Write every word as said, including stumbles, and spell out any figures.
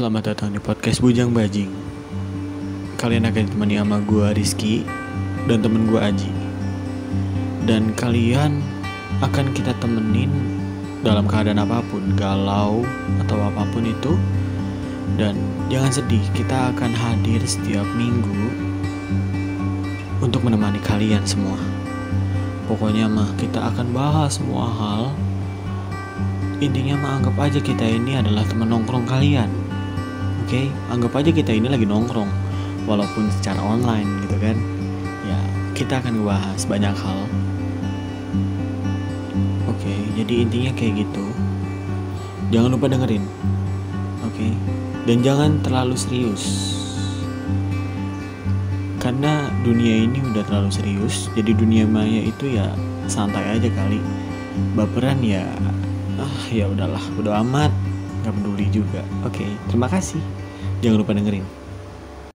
selamat datang di podcast Bujang Bajing. Kalian akan ditemani sama gue Rizky dan temen gue Aji. Dan kalian akan kita temenin dalam keadaan apapun, galau atau apapun itu. Dan jangan sedih, kita akan hadir setiap minggu untuk menemani kalian semua. Pokoknya mah kita akan bahas semua hal. Intinya mah anggap aja kita ini adalah teman nongkrong kalian. Oke, okay? Anggap aja kita ini lagi nongkrong, walaupun secara online gitu kan. Ya, kita akan bahas banyak hal. Oke, okay, jadi intinya kayak gitu. Jangan lupa dengerin. Oke, okay? Dan jangan terlalu serius, karena dunia ini udah terlalu serius. Jadi dunia maya itu ya santai aja kali. Baperan ya, ah ya udahlah, bodo amat, gak peduli juga. Oke, terima kasih. Jangan lupa dengerin.